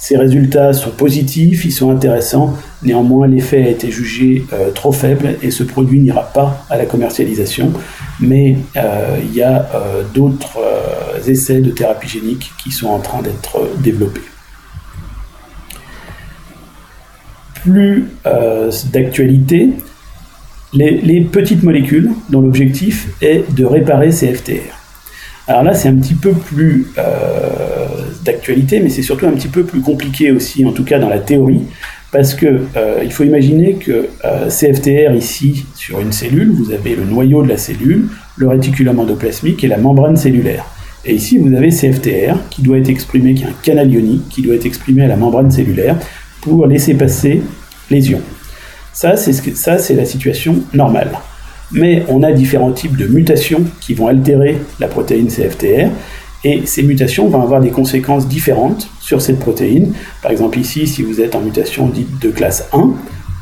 Ces résultats sont positifs, ils sont intéressants, néanmoins l'effet a été jugé euh, trop faible et ce produit n'ira pas à la commercialisation, mais euh, il y a euh, d'autres euh, essais de thérapie génique qui sont en train d'être développés. Plus euh, d'actualité, les, les petites molécules dont l'objectif est de réparer ces F T R. Alors là, c'est un petit peu plus euh, d'actualité, mais c'est surtout un petit peu plus compliqué aussi, en tout cas dans la théorie, parce que euh, il faut imaginer que euh, C F T R, ici, sur une cellule, vous avez le noyau de la cellule, le réticulum endoplasmique et la membrane cellulaire. Et ici, vous avez C F T R qui doit être exprimé, qui est un canal ionique, qui doit être exprimé à la membrane cellulaire pour laisser passer les ions. Ça, c'est, ce que, ça, c'est la situation normale. Mais on a différents types de mutations qui vont altérer la protéine C F T R, et ces mutations vont avoir des conséquences différentes sur cette protéine. Par exemple ici, si vous êtes en mutation dite de classe un,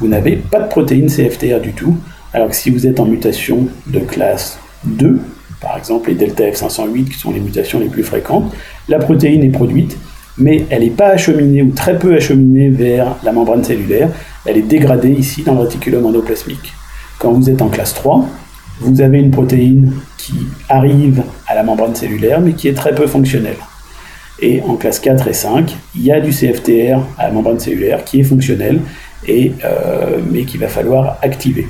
vous n'avez pas de protéine C F T R du tout, alors que si vous êtes en mutation de classe deux, par exemple les Delta F cinq cent huit qui sont les mutations les plus fréquentes, la protéine est produite, mais elle n'est pas acheminée ou très peu acheminée vers la membrane cellulaire, elle est dégradée ici dans le réticulum endoplasmique. Quand vous êtes en classe trois, vous avez une protéine qui arrive à la membrane cellulaire, mais qui est très peu fonctionnelle. Et en classe quatre et cinq, il y a du C F T R à la membrane cellulaire qui est fonctionnel, et, euh, mais qu'il va falloir activer.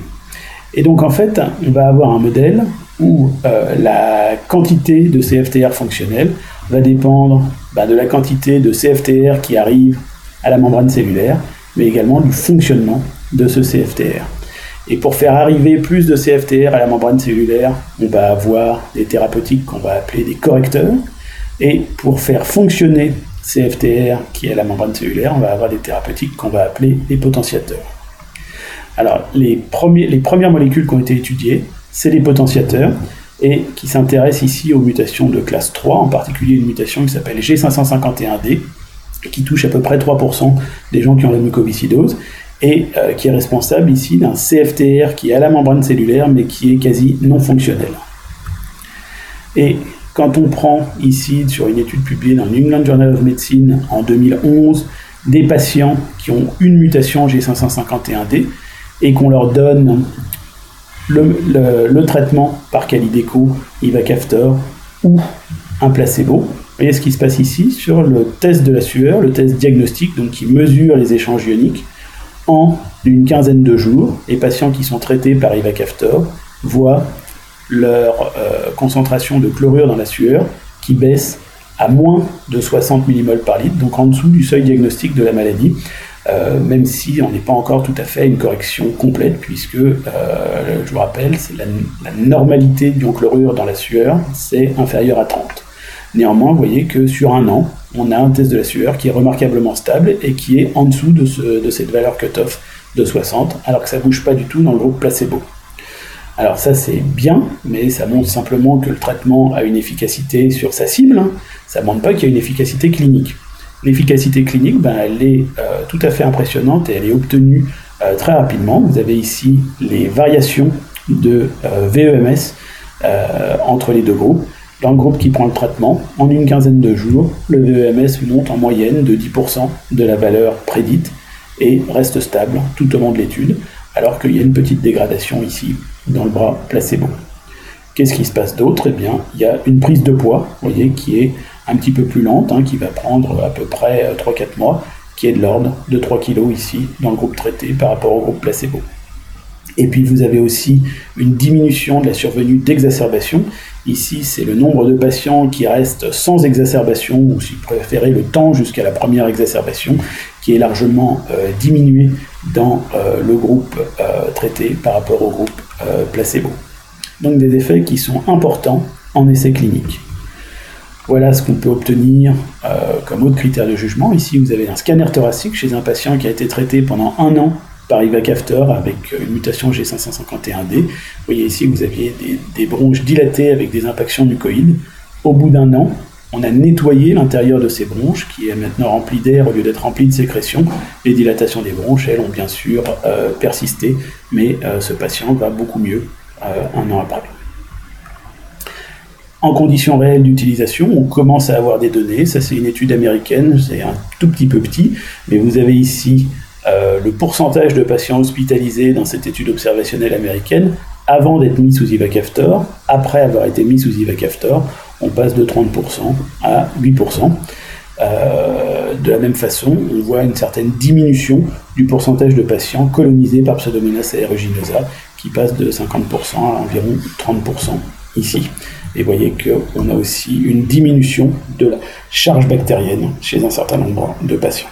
Et donc en fait, on va avoir un modèle où euh, la quantité de C F T R fonctionnel va dépendre bah, de la quantité de C F T R qui arrive à la membrane cellulaire, mais également du fonctionnement de ce C F T R. Et pour faire arriver plus de C F T R à la membrane cellulaire, on va avoir des thérapeutiques qu'on va appeler des correcteurs. Et pour faire fonctionner C F T R qui est à la membrane cellulaire, on va avoir des thérapeutiques qu'on va appeler des potentiateurs. Alors, les, premiers, les premières molécules qui ont été étudiées, c'est les potentiateurs, et qui s'intéressent ici aux mutations de classe trois, en particulier une mutation qui s'appelle G cinq cent cinquante et un D, qui touche à peu près trois pour cent des gens qui ont la mucoviscidose, et euh, qui est responsable ici d'un C F T R qui est à la membrane cellulaire, mais qui est quasi non fonctionnel. Et quand on prend ici, sur une étude publiée dans le New England Journal of Medicine en deux mille onze, des patients qui ont une mutation G cinq cent cinquante et un D, et qu'on leur donne le, le, le traitement par Kalydeco, Ivacaftor ou un placebo, vous voyez ce qui se passe ici sur le test de la sueur, le test diagnostique, donc qui mesure les échanges ioniques, en une quinzaine de jours, les patients qui sont traités par Ivacaftor voient leur euh, concentration de chlorure dans la sueur qui baisse à moins de soixante millimoles par litre, donc en dessous du seuil diagnostique de la maladie, euh, même si on n'est pas encore tout à fait une correction complète, puisque, euh, je vous rappelle, c'est la, la normalité du chlorure dans la sueur, c'est inférieur à trente. Néanmoins, vous voyez que sur un an, on a un test de la sueur qui est remarquablement stable et qui est en dessous de, ce, de cette valeur cutoff de soixante, alors que ça ne bouge pas du tout dans le groupe placebo. Alors ça, c'est bien, mais ça montre simplement que le traitement a une efficacité sur sa cible, hein. Ça ne montre pas qu'il y a une efficacité clinique. L'efficacité clinique, ben, elle est euh, tout à fait impressionnante et elle est obtenue euh, très rapidement. Vous avez ici les variations de euh, V E M S euh, entre les deux groupes. Dans le groupe qui prend le traitement, en une quinzaine de jours, le V E M S monte en moyenne de dix pour cent de la valeur prédite et reste stable tout au long de l'étude, alors qu'il y a une petite dégradation ici dans le bras placebo. Qu'est-ce qui se passe d'autre? Eh bien, il y a une prise de poids, vous voyez, qui est un petit peu plus lente, hein, qui va prendre à peu près trois à quatre mois, qui est de l'ordre de trois kilos ici, dans le groupe traité par rapport au groupe placebo. Et puis vous avez aussi une diminution de la survenue d'exacerbation. Ici, c'est le nombre de patients qui restent sans exacerbation, ou si vous préférez, le temps jusqu'à la première exacerbation, qui est largement euh, diminué dans euh, le groupe euh, traité par rapport au groupe euh, placebo. Donc des effets qui sont importants en essai clinique. Voilà ce qu'on peut obtenir euh, comme autre critère de jugement. Ici, vous avez un scanner thoracique chez un patient qui a été traité pendant un an par Ivacaftor avec une mutation G cinq cent cinquante et un D. Vous voyez ici que vous aviez des, des bronches dilatées avec des impactions mucoïdes. Au bout d'un an, on a nettoyé l'intérieur de ces bronches, qui est maintenant remplie d'air au lieu d'être remplie de sécrétion. Les dilatations des bronches, elles, ont bien sûr euh, persisté, mais euh, ce patient va beaucoup mieux euh, un an après. En conditions réelles d'utilisation, on commence à avoir des données. Ça, c'est une étude américaine, c'est un tout petit peu petit, mais vous avez ici Euh, le pourcentage de patients hospitalisés dans cette étude observationnelle américaine avant d'être mis sous Ivacaftor. Après avoir été mis sous Ivacaftor, on passe de trente pour cent à huit pour cent. Euh, de la même façon, on voit une certaine diminution du pourcentage de patients colonisés par Pseudomonas aeruginosa qui passe de cinquante pour cent à environ trente pour cent ici. Et vous voyez qu'on a aussi une diminution de la charge bactérienne chez un certain nombre de patients.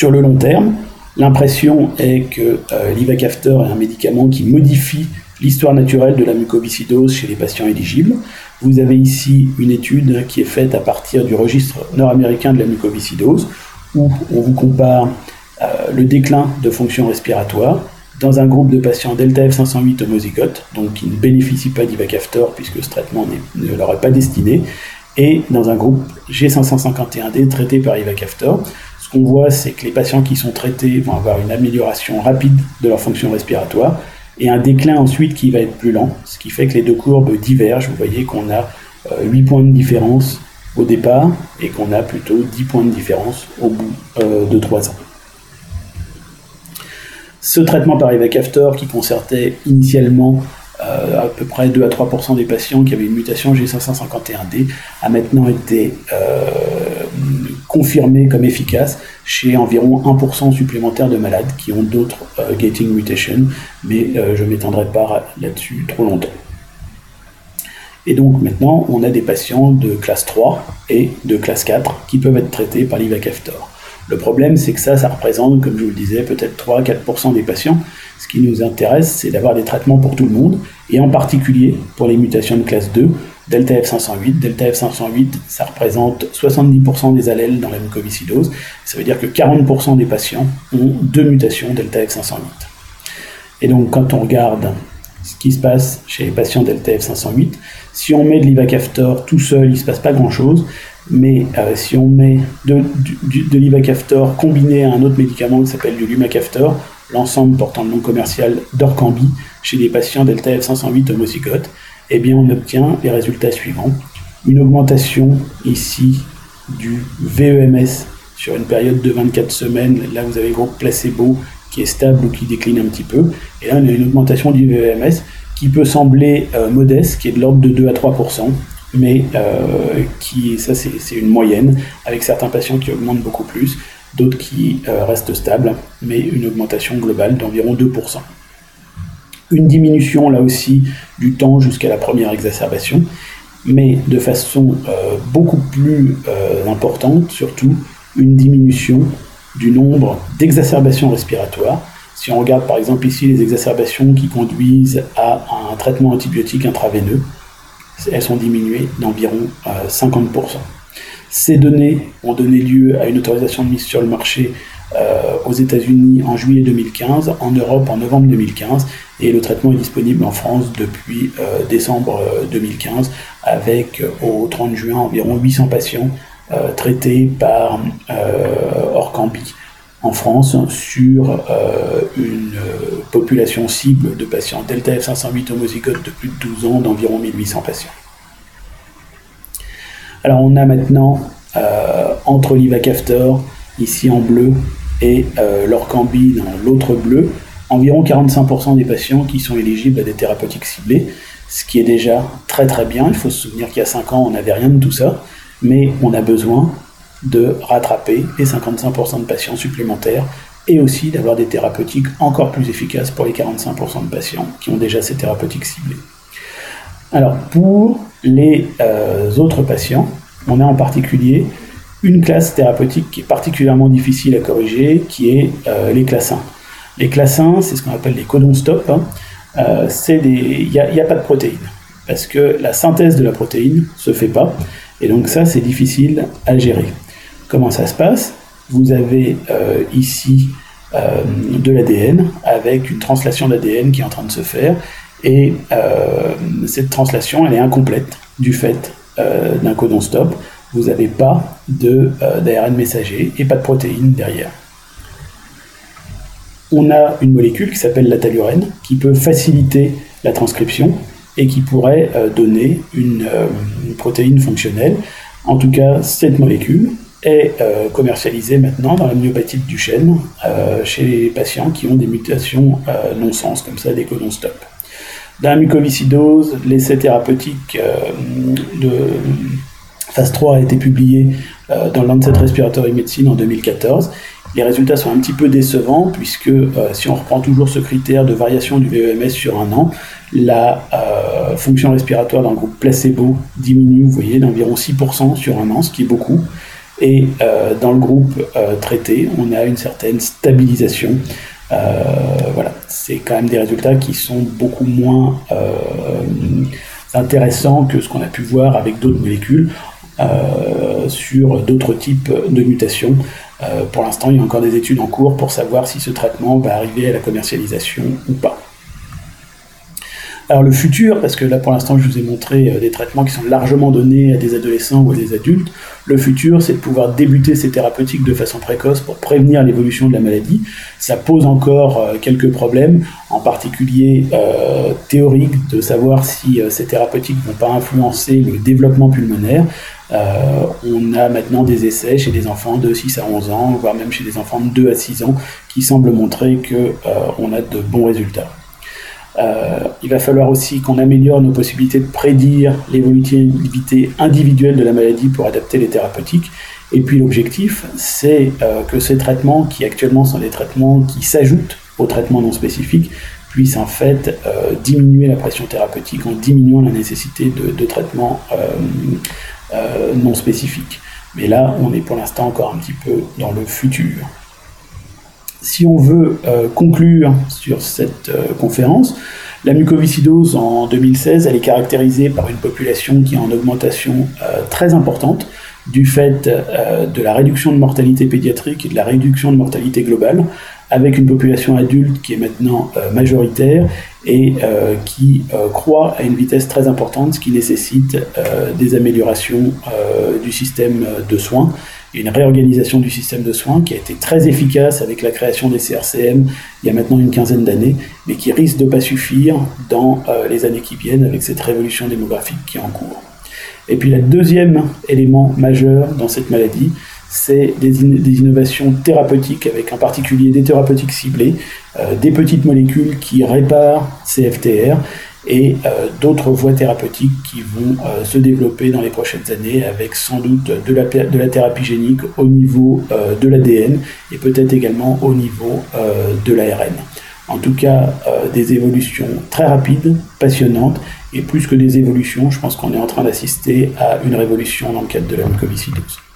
Sur le long terme, l'impression est que euh, l'Ivacaftor est un médicament qui modifie l'histoire naturelle de la mucoviscidose chez les patients éligibles. Vous avez ici une étude qui est faite à partir du registre nord-américain de la mucoviscidose, où on vous compare euh, le déclin de fonctions respiratoires dans un groupe de patients Delta F cinq cent huit homozygote, donc qui ne bénéficient pas d'Ivacaftor puisque ce traitement ne leur est pas destiné, et dans un groupe G cinq cent cinquante et un D traité par Ivacaftor. Ce qu'on voit, c'est que les patients qui sont traités vont avoir une amélioration rapide de leur fonction respiratoire et un déclin ensuite qui va être plus lent, ce qui fait que les deux courbes divergent. Vous voyez qu'on a huit points de différence au départ et qu'on a plutôt dix points de différence au bout de trois ans. Ce traitement par Ivacaftor, qui concernait initialement euh, à peu près deux à trois pour cent des patients qui avaient une mutation G cinq cent cinquante et un D, a maintenant été euh, confirmé comme efficace chez environ un pour cent supplémentaire de malades qui ont d'autres euh, gating mutations, mais euh, je ne m'étendrai pas là-dessus trop longtemps. Et donc maintenant, on a des patients de classe trois et de classe quatre qui peuvent être traités par l'Ivacaftor. Le problème, c'est que ça, ça représente, comme je vous le disais, peut-être trois à quatre pour cent des patients. Ce qui nous intéresse, c'est d'avoir des traitements pour tout le monde, et en particulier pour les mutations de classe deux, Delta F cinq cent huit. Delta F cinq cent huit, ça représente soixante-dix pour cent des allèles dans la mucoviscidose. Ça veut dire que quarante pour cent des patients ont deux mutations Delta F cinq cent huit. Et donc, quand on regarde ce qui se passe chez les patients Delta F cinq cent huit, si on met de l'Ivacaftor tout seul, il ne se passe pas grand-chose. Mais euh, si on met de, de, de l'Ivacaftor combiné à un autre médicament qui s'appelle du Lumacaftor, l'ensemble portant le nom commercial d'Orcambi, chez les patients Delta F cinq cent huit homozygote, eh bien on obtient les résultats suivants. Une augmentation ici du V E M S sur une période de vingt-quatre semaines. Là, vous avez le groupe placebo qui est stable ou qui décline un petit peu. Et là, on a une augmentation du V E M S qui peut sembler euh, modeste, qui est de l'ordre de deux à trois pour cent. Mais euh, qui, ça c'est, c'est une moyenne, avec certains patients qui augmentent beaucoup plus, d'autres qui euh, restent stables, mais une augmentation globale d'environ deux pour cent. Une diminution là aussi du temps jusqu'à la première exacerbation, mais de façon euh, beaucoup plus euh, importante, surtout une diminution du nombre d'exacerbations respiratoires. Si on regarde par exemple ici les exacerbations qui conduisent à un traitement antibiotique intraveineux, elles sont diminuées d'environ euh, cinquante pour cent. Ces données ont donné lieu à une autorisation de mise sur le marché euh, aux États-Unis en juillet deux mille quinze, en Europe en novembre deux mille quinze, et le traitement est disponible en France depuis euh, décembre deux mille quinze, avec euh, au trente juin environ huit cents patients euh, traités par euh, Orcambi en France sur euh, une population cible de patients Delta F cinq cent huit homozygote de plus de douze ans d'environ mille huit cents patients. Alors on a maintenant euh, entre l'Ivacaftor, ici en bleu, et euh, l'Orcambi dans l'autre bleu, environ quarante-cinq pour cent des patients qui sont éligibles à des thérapeutiques ciblées, ce qui est déjà très très bien. Il faut se souvenir qu'il y a cinq ans on n'avait rien de tout ça, mais on a besoin de rattraper les cinquante-cinq pour cent de patients supplémentaires et aussi d'avoir des thérapeutiques encore plus efficaces pour les quarante-cinq pour cent de patients qui ont déjà ces thérapeutiques ciblées. Alors pour les euh, autres patients, on a en particulier une classe thérapeutique qui est particulièrement difficile à corriger, qui est euh, les classes un. Les classes un, c'est ce qu'on appelle les codons stop. Euh, c'est des... Il n'y a, a pas de protéines, parce que la synthèse de la protéine ne se fait pas, et donc ça c'est difficile à gérer. Comment ça se passe ? Vous avez euh, ici euh, de l'A D N avec une translation d'A D N qui est en train de se faire, et euh, cette translation elle est incomplète du fait euh, d'un codon stop. Vous n'avez pas de, euh, d'A R N messager et pas de protéines derrière. On a une molécule qui s'appelle l'ataluren qui peut faciliter la transcription et qui pourrait euh, donner une, euh, une protéine fonctionnelle. En tout cas, cette molécule est euh, commercialisé maintenant dans la myopathie du chêne euh, chez les patients qui ont des mutations euh, non-sens, comme ça, des codons stop. Dans la mucoviscidose, l'essai thérapeutique euh, de phase trois a été publié euh, dans Lancet Respiratory Medicine en deux mille quatorze. Les résultats sont un petit peu décevants, puisque euh, si on reprend toujours ce critère de variation du V E M S sur un an, la euh, fonction respiratoire dans le groupe placebo diminue, vous voyez, d'environ six pour cent sur un an, ce qui est beaucoup. Et euh, dans le groupe euh, traité, on a une certaine stabilisation. Euh, voilà, c'est quand même des résultats qui sont beaucoup moins euh, intéressants que ce qu'on a pu voir avec d'autres molécules euh, sur d'autres types de mutations. Euh, pour l'instant, il y a encore des études en cours pour savoir si ce traitement va arriver à la commercialisation ou pas. Alors le futur, parce que là pour l'instant je vous ai montré des traitements qui sont largement donnés à des adolescents ou à des adultes, le futur c'est de pouvoir débuter ces thérapeutiques de façon précoce pour prévenir l'évolution de la maladie. Ça pose encore quelques problèmes, en particulier euh, théoriques, de savoir si euh, ces thérapeutiques ne vont pas influencer le développement pulmonaire. Euh, on a maintenant des essais chez des enfants de six à onze ans, voire même chez des enfants de deux à six ans, qui semblent montrer que euh, on a de bons résultats. Euh, il va falloir aussi qu'on améliore nos possibilités de prédire l'évolutivité individuelle de la maladie pour adapter les thérapeutiques. Et puis l'objectif, c'est euh, que ces traitements, qui actuellement sont des traitements qui s'ajoutent aux traitements non spécifiques, puissent en fait euh, diminuer la pression thérapeutique en diminuant la nécessité de, de traitements euh, euh, non spécifiques. Mais là, on est pour l'instant encore un petit peu dans le futur. Si on veut euh, conclure sur cette euh, conférence, la mucoviscidose en deux mille seize, elle est caractérisée par une population qui est en augmentation euh, très importante du fait euh, de la réduction de mortalité pédiatrique et de la réduction de mortalité globale, avec une population adulte qui est maintenant euh, majoritaire et euh, qui euh, croît à une vitesse très importante, ce qui nécessite euh, des améliorations euh, du système de soins. Une réorganisation du système de soins qui a été très efficace avec la création des C R C M il y a maintenant une quinzaine d'années, mais qui risque de ne pas suffire dans euh, les années qui viennent avec cette révolution démographique qui est en cours. Et puis le deuxième élément majeur dans cette maladie, c'est des, in- des innovations thérapeutiques, avec en particulier des thérapeutiques ciblées, euh, des petites molécules qui réparent C F T R, et euh, d'autres voies thérapeutiques qui vont euh, se développer dans les prochaines années, avec sans doute de la, de la thérapie génique au niveau euh, de l'A D N et peut-être également au niveau euh, de l'A R N. En tout cas, euh, des évolutions très rapides, passionnantes, et plus que des évolutions, je pense qu'on est en train d'assister à une révolution dans le cadre de la mucoviscidose.